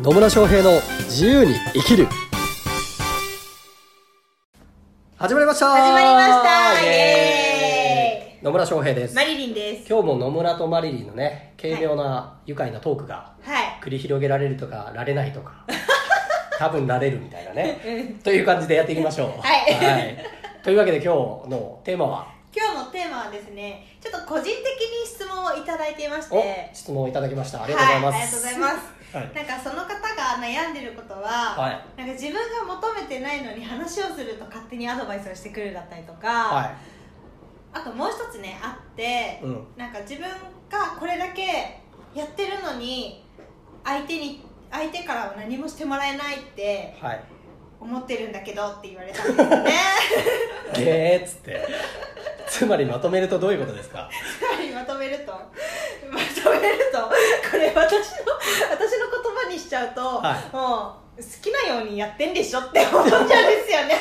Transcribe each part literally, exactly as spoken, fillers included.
野村翔平の自由に生きる。始まりました。始まりました。イエーイ。野村翔平です。マリリンです。今日も野村とマリリンのね、軽妙な、はい、愉快なトークが、はい、繰り広げられるとか、られないとか、多分なれるみたいなね、うん、という感じでやっていきましょう。はい。はい、というわけで今日のテーマは。今日のテーマはですね、ちょっと個人的に質問をいただいていまして。質問をいただきました。ありがとうございます、はい、ありがとうございます、はい、なんかその方が悩んでることは、はい、なんか自分が求めてないのに話をすると勝手にアドバイスをしてくるだったりとか、はい、あともう一つねあって、うん、なんか自分がこれだけやってるのに相手に相手からは何もしてもらえないって、はい、思ってるんだけどって言われたんですね。ゲーっつって。つまりまとめるとどういうことですか？つまりまとめると、まとめると、これ私の、私の言葉にしちゃうと、はい、もう好きなようにやってんでしょって思っちゃうんですよね。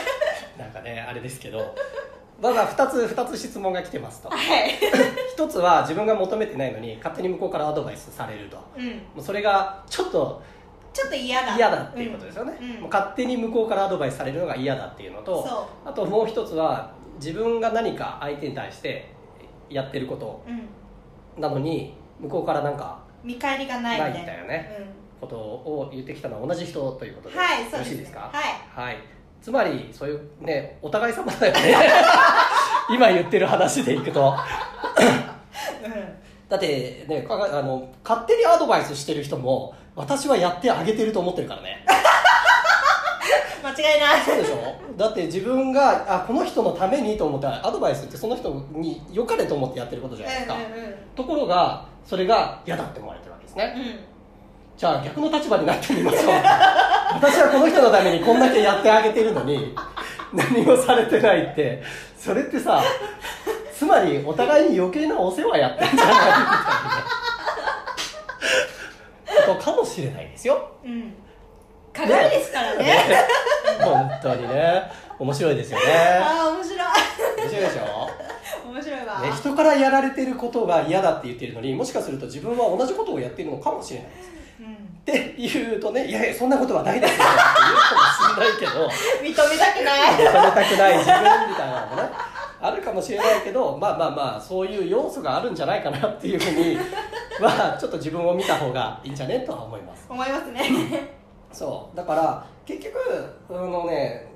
なんかね、あれですけど、まだふたつ、ふたつ質問が来てますと。はい、ひとつは自分が求めてないのに勝手に向こうからアドバイスされると。うん、もうそれがちょっとちょっと嫌だ嫌だっていうことですよね、うんうん、もう勝手に向こうからアドバイスされるのが嫌だっていうのと、あともう一つは自分が何か相手に対してやってることなのに向こうからなんか見返りがないみたいなね、うん、ことを言ってきたのは同じ人ということで、はい、よろしいですか？はい、はい、つまりそういうね、お互い様だよね。今言ってる話でいくと、うん、だってね、かあの勝手にアドバイスしてる人も私はやってあげてると思ってるからね。間違いない。そうでしょ。だって自分があこの人のためにと思ってアドバイスってその人に良かれと思ってやってることじゃないですか、うんうんうん、ところがそれが嫌だって思われてるわけですね、うん、じゃあ逆の立場になってみましょう。私はこの人のためにこんだけやってあげてるのに何もされてないって、それってさ、つまりお互いに余計なお世話やってるんじゃないみたいなことかもしれないですよ、うん、鏡ですからね、ね本当にね、面白いですよね。あ、面白い、面白いでしょ。面白いわ、ね、人からやられてることが嫌だって言ってるのに、もしかすると自分は同じことをやってるのかもしれないです、うん、って言うとね、いやいやそんなことはないですよって言うかもしれないけど、認めたくない認めたくない自分みたいなのもねあるかもしれないけど、まあまあまあそういう要素があるんじゃないかなっていうふうにまあちょっと自分を見た方がいいんじゃねとは思います。思いますね。そうだから結局あのね、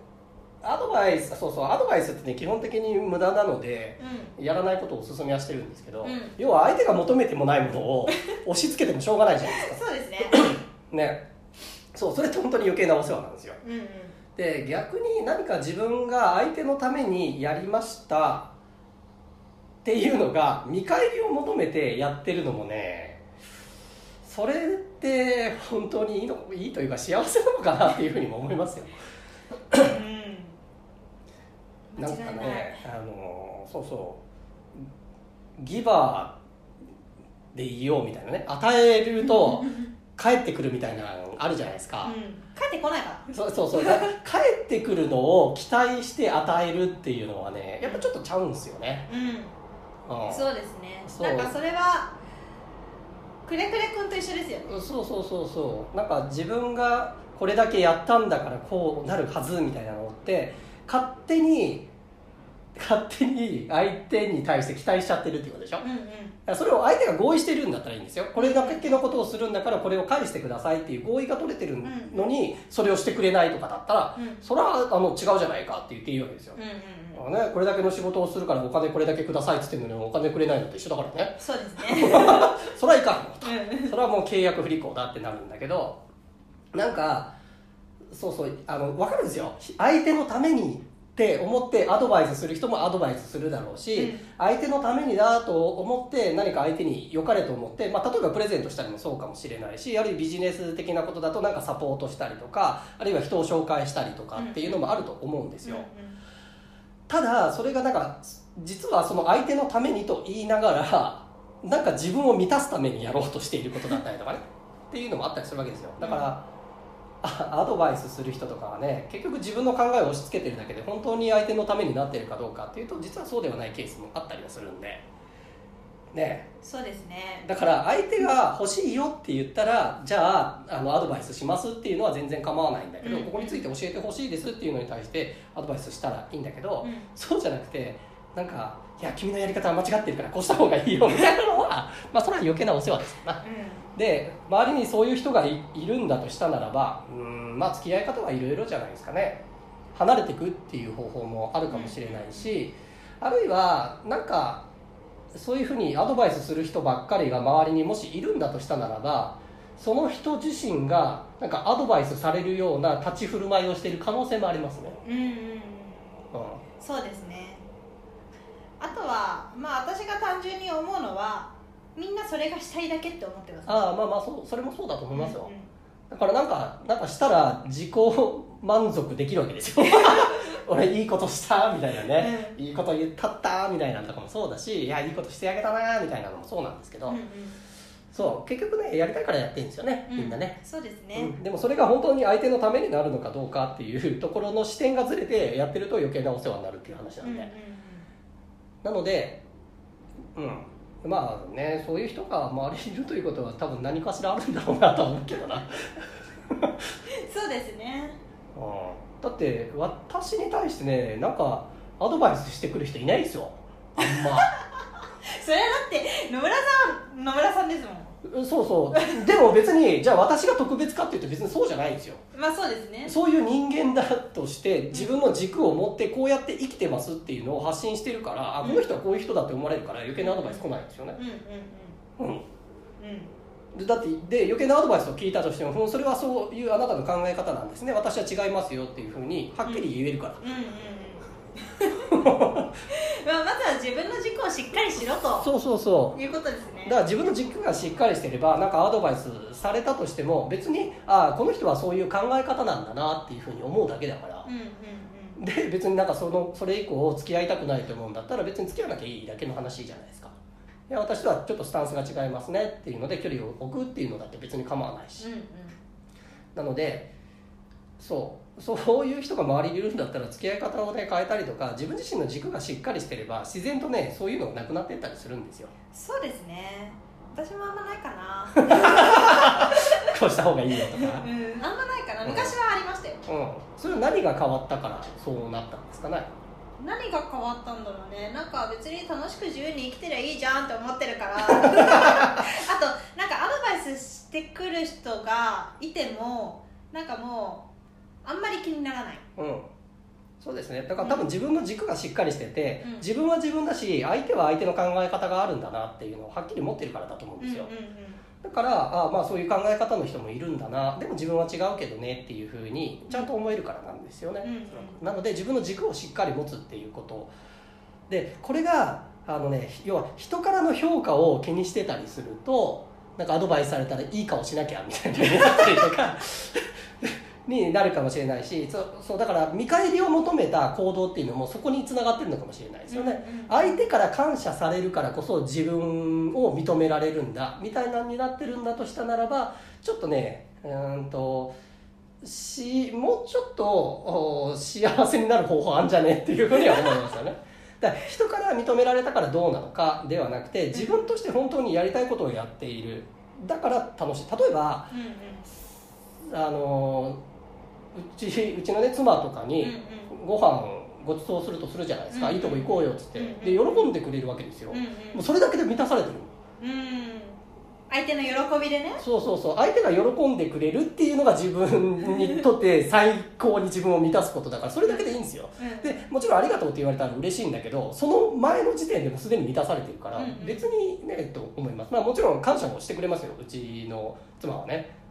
アドバイス、そうそうアドバイスってね基本的に無駄なので、うん、やらないことをおすすめはしてるんですけど、うん、要は相手が求めてもないものを押し付けてもしょうがないじゃないですか。そうですね。ね、そう、それって本当に余計なお世話なんですよ。うんうん、で逆に何か自分が相手のためにやりましたっていうのが見返りを求めてやってるのもね、それって本当にいいの、いいというか幸せなのかなっていうふうにも思いますよ。うん、なんかね、あのそうそうギバーでいようみたいなね、与えると帰ってくるみたいなのあるじゃないですか、うん、帰ってこないからそうそうそう帰ってくるのを期待して与えるっていうのはね、やっぱちょっとちゃうんですよね、うん、うん、そうですね。なんかそれはくれくれくんと一緒ですよね。そうそうそうそう、なんか自分がこれだけやったんだからこうなるはずみたいなのって勝手に勝手に相手に対して期待しちゃってるってことでしょ、うんうん、それを相手が合意してるんだったらいいんですよ。これだけのことをするんだからこれを返してくださいっていう合意が取れてるのにそれをしてくれないとかだったら、うん、それはあの違うじゃないかって言っていいわけですよ、うんうんうん、ね、これだけの仕事をするからお金これだけくださいって言ってるのにお金くれないのと一緒だからね。そうですね。それはいかんのと、それはもう契約不履行だってなるんだけど、なんかそうそう、あの分かるんですよ。相手のためにって思ってアドバイスする人もアドバイスするだろうし、うん、相手のためにだと思って何か相手に良かれと思って、まあ、例えばプレゼントしたりもそうかもしれないし、あるいはビジネス的なことだとなんかサポートしたりとか、あるいは人を紹介したりとかっていうのもあると思うんですよ、うんうん、ただそれがなんか実はその相手のためにと言いながらなんか自分を満たすためにやろうとしていることだったりとかねっていうのもあったりするわけですよ。だから、うん、アドバイスする人とかはね、結局自分の考えを押し付けてるだけで本当に相手のためになってるかどうかっていうと実はそうではないケースもあったりはするんで、ね、そうですね。だから相手が欲しいよって言ったら、じゃあ、あのアドバイスしますっていうのは全然構わないんだけど、うん、ここについて教えてほしいですっていうのに対してアドバイスしたらいいんだけど、うん、そうじゃなくて、なんかいや君のやり方は間違ってるからこうした方がいいよみたいなのはまあそれは余計なお世話ですよな、うん、で周りにそういう人が い, いるんだとしたならば、うーんまあ付き合い方はいろいろじゃないですかね。離れていくっていう方法もあるかもしれないし、うん、あるいはなんかそういうふうにアドバイスする人ばっかりが周りにもしいるんだとしたならば、その人自身がなんかアドバイスされるような立ち振る舞いをしている可能性もありますね。うんうん、うん、そうですね。あとは、まあ、私が単純に思うのは、みんなそれがしたいだけって思ってます、ね、ああまあまあ そ, それもそうだと思いますよ、うんうん、だからなんかなんかしたら自己満足できるわけですよ俺いいことしたみたいなね、うん、いいこと言ったったみたいなのとかもそうだし、いやいいことしてあげたなみたいなのもそうなんですけど、うんうん、そう結局ねやりたいからやってるんですよね、うん、みんなね。そうですね、うん、でもそれが本当に相手のためになるのかどうかっていうところの視点がずれてやってると余計なお世話になるっていう話なんで、うんうん、なので、うん、まあね、そういう人が周りにいるということは多分何かしらあるんだろうなと思うけどなそうですね、うん、だって私に対してね、なんかアドバイスしてくる人いないですよ、あんまそれはだって野村さん、野村さんですもん。そうそうでも別にじゃあ私が特別かっていうと別にそうじゃないんですよ。まあそうですね。そういう人間だとして自分の軸を持ってこうやって生きてますっていうのを発信してるから、うん、あこの人はこういう人だって思われるから余計なアドバイス来ないんですよね。うんうんうん、うん、でだってで余計なアドバイスを聞いたとしても、それはそういうあなたの考え方なんですね、私は違いますよっていうふうにはっきり言えるから、うん、うんうんまあ、まずは自分の軸をしっかりしろと。そうそうそういうことですね。だから自分の軸がしっかりしていれば、なんかアドバイスされたとしても別にあこの人はそういう考え方なんだなっていうふうに思うだけだから、うんうんうん、で別になんか そ, のそれ以降付き合いたくないと思うんだったら別に付き合わなきゃいいだけの話じゃないですか。いや私とはちょっとスタンスが違いますねっていうので距離を置くっていうのだって別に構わないし、うんうん、なのでそうそういう人が周りにいるんだったら付き合い方を、ね、変えたりとか自分自身の軸がしっかりしてれば自然とねそういうのがなくなっていったりするんですよ。そうですね、私もあんまないかなこうした方がいいよとか、うん、あんまないかな。昔はありましたよ、うんうん、それは何が変わったからそうなったんですかね。何が変わったんだろうね。なんか別に楽しく自由に生きてりゃいいじゃんって思ってるからあとなんかアドバイスしてくる人がいてもなんかもうあんまり気にならない、うん、そうですね。だから多分自分の軸がしっかりしてて、うん、自分は自分だし相手は相手の考え方があるんだなっていうのをはっきり持ってるからだと思うんですよ、うんうんうん、だからあ、まあ、そういう考え方の人もいるんだな、でも自分は違うけどねっていうふうにちゃんと思えるからなんですよね、うんうんうん、なので自分の軸をしっかり持つっていうことで、これがあの、ね、要は人からの評価を気にしてたりするとなんかアドバイスされたらいい顔しなきゃみたいなになったりとかになるかもしれないし、そそうだから見返りを求めた行動っていうのもそこにつながってるのかもしれないですよね、うんうん、相手から感謝されるからこそ自分を認められるんだみたいなになってるんだとしたならば、ちょっとねうんとしもうちょっと幸せになる方法あんじゃねっていうふうには思いますよねだから人から認められたからどうなのかではなくて、自分として本当にやりたいことをやっている、だから楽しい。例えば、うんうん、あのうち、うちの、ね、妻とかにご飯ごちそうするとするじゃないですか、うんうん、いいとこ行こうよっつって、うんうん、で喜んでくれるわけですよ、うんうん、もうそれだけで満たされてる、うん、相手の喜びでね。そうそうそう、相手が喜んでくれるっていうのが自分にとって最高に自分を満たすことだからそれだけでいいんですよ、うんうん、でもちろんありがとうって言われたら嬉しいんだけど、その前の時点でもすでに満たされてるから、うんうん、別にねと思います。まあもちろん感謝もしてくれますよ、うちの妻はね。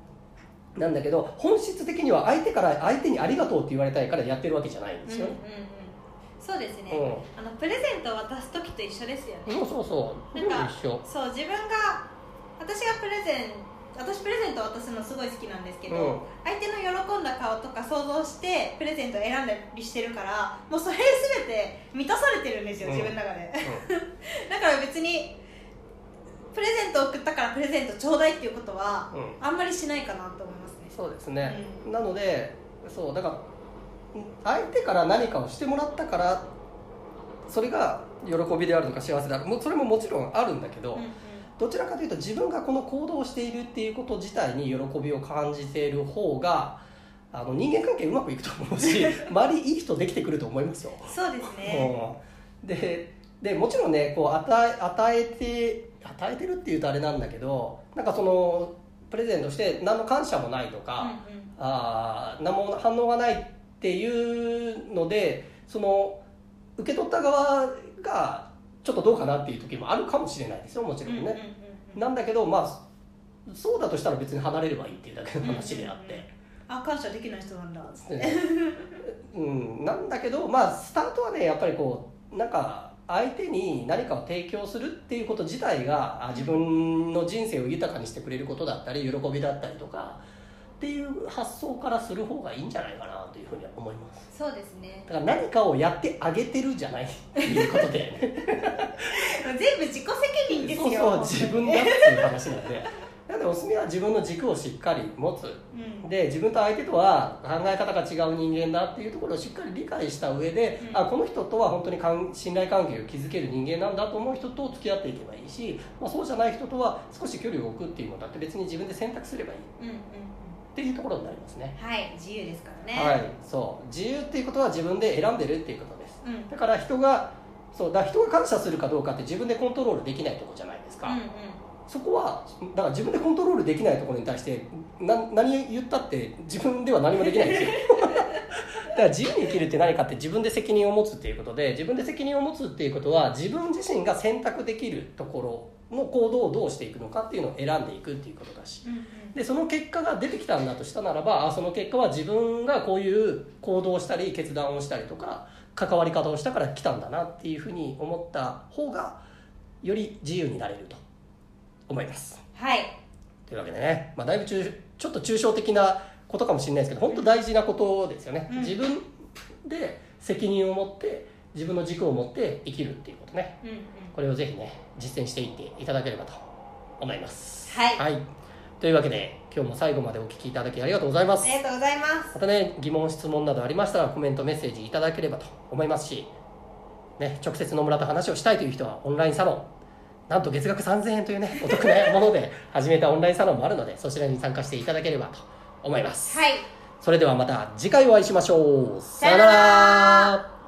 なんだけど本質的には相手から相手にありがとうって言われたいからやってるわけじゃないんですよね、うんうんうん、そうですね、うん、あのプレゼントを渡す時と一緒ですよね。そうそうそうなんか一緒。そう自分が私がプレゼン私プレゼントを渡すのすごい好きなんですけど、うん、相手の喜んだ顔とか想像してプレゼントを選んだりしてるからもうそれ全て満たされてるんですよ、うん、自分の中で、うん、だから別にプレゼントを送ったからプレゼントちょうだいっていうことはあんまりしないかなと思いますね、うん、そうですね、うん、なのでそうだから相手から何かをしてもらったからそれが喜びであるとか幸せである、もうそれももちろんあるんだけど、うんうん、どちらかというと自分がこの行動をしているっていうこと自体に喜びを感じている方があの人間関係うまくいくと思うし周りいい人できてくると思いますよ。そうですね、うん、で, でもちろんねこう 与, 与えて与えてるっていうとあれなんだけど、なんかそのプレゼントして何の感謝もないとか、うんうん、あ何も反応がないっていうので、その受け取った側がちょっとどうかなっていう時もあるかもしれないですよ、もちろんね、うんうんうんうん、なんだけど、まあそうだとしたら別に離れればいいっていうだけの話であって、うんうんうん、あ感謝できない人なんだっつって、うん、なんだけど、まあスタートはねやっぱりこうなんか相手に何かを提供するっていうこと自体が自分の人生を豊かにしてくれることだったり喜びだったりとかっていう発想からする方がいいんじゃないかなというふうには思います。そうですね、だから何かをやってあげてるじゃないっていうことで全部自己責任ですよ。そうそう自分だっていう話なんでなのでおすすめは自分の軸をしっかり持つ、うん、で自分と相手とは考え方が違う人間だっていうところをしっかり理解した上で、うん、あこの人とは本当にかん信頼関係を築ける人間なんだと思う人と付き合っていけばいいし、まあ、そうじゃない人とは少し距離を置くっていうのだって別に自分で選択すればいい、うんうん、っていうところになりますね。はい、自由ですからね。はい、そう自由っていうことは自分で選んでるっていうことです、うん、だから人がそうだ人が感謝するかどうかって自分でコントロールできないところじゃないですか、うんうん、そこはだから自分でコントロールできないところに対してな何言ったって自分では何もできないんですよだから自由に生きるって何かって自分で責任を持つっていうことで、自分で責任を持つっていうことは自分自身が選択できるところの行動をどうしていくのかっていうのを選んでいくっていうことだし、うんうん、でその結果が出てきたんだとしたならば、あその結果は自分がこういう行動をしたり決断をしたりとか関わり方をしたから来たんだなっていうふうに思った方がより自由になれると思います。はい、というわけでね、まあ、だいぶちょっと抽象的なことかもしれないですけど、本当大事なことですよね、うん、自分で責任を持って自分の軸を持って生きるっていうことね、うんうん、これをぜひね実践していっていただければと思います。はい、はい、というわけで今日も最後までお聞きいただきありがとうございます。ありがとうございます。またね疑問質問などありましたらコメントメッセージいただければと思いますし、ね、直接野村と話をしたいという人はオンラインサロンなんと月額さんぜんえんというねお得なもので始めたオンラインサロンもあるのでそちらに参加していただければと思います。はい、それではまた次回お会いしましょう。さよなら。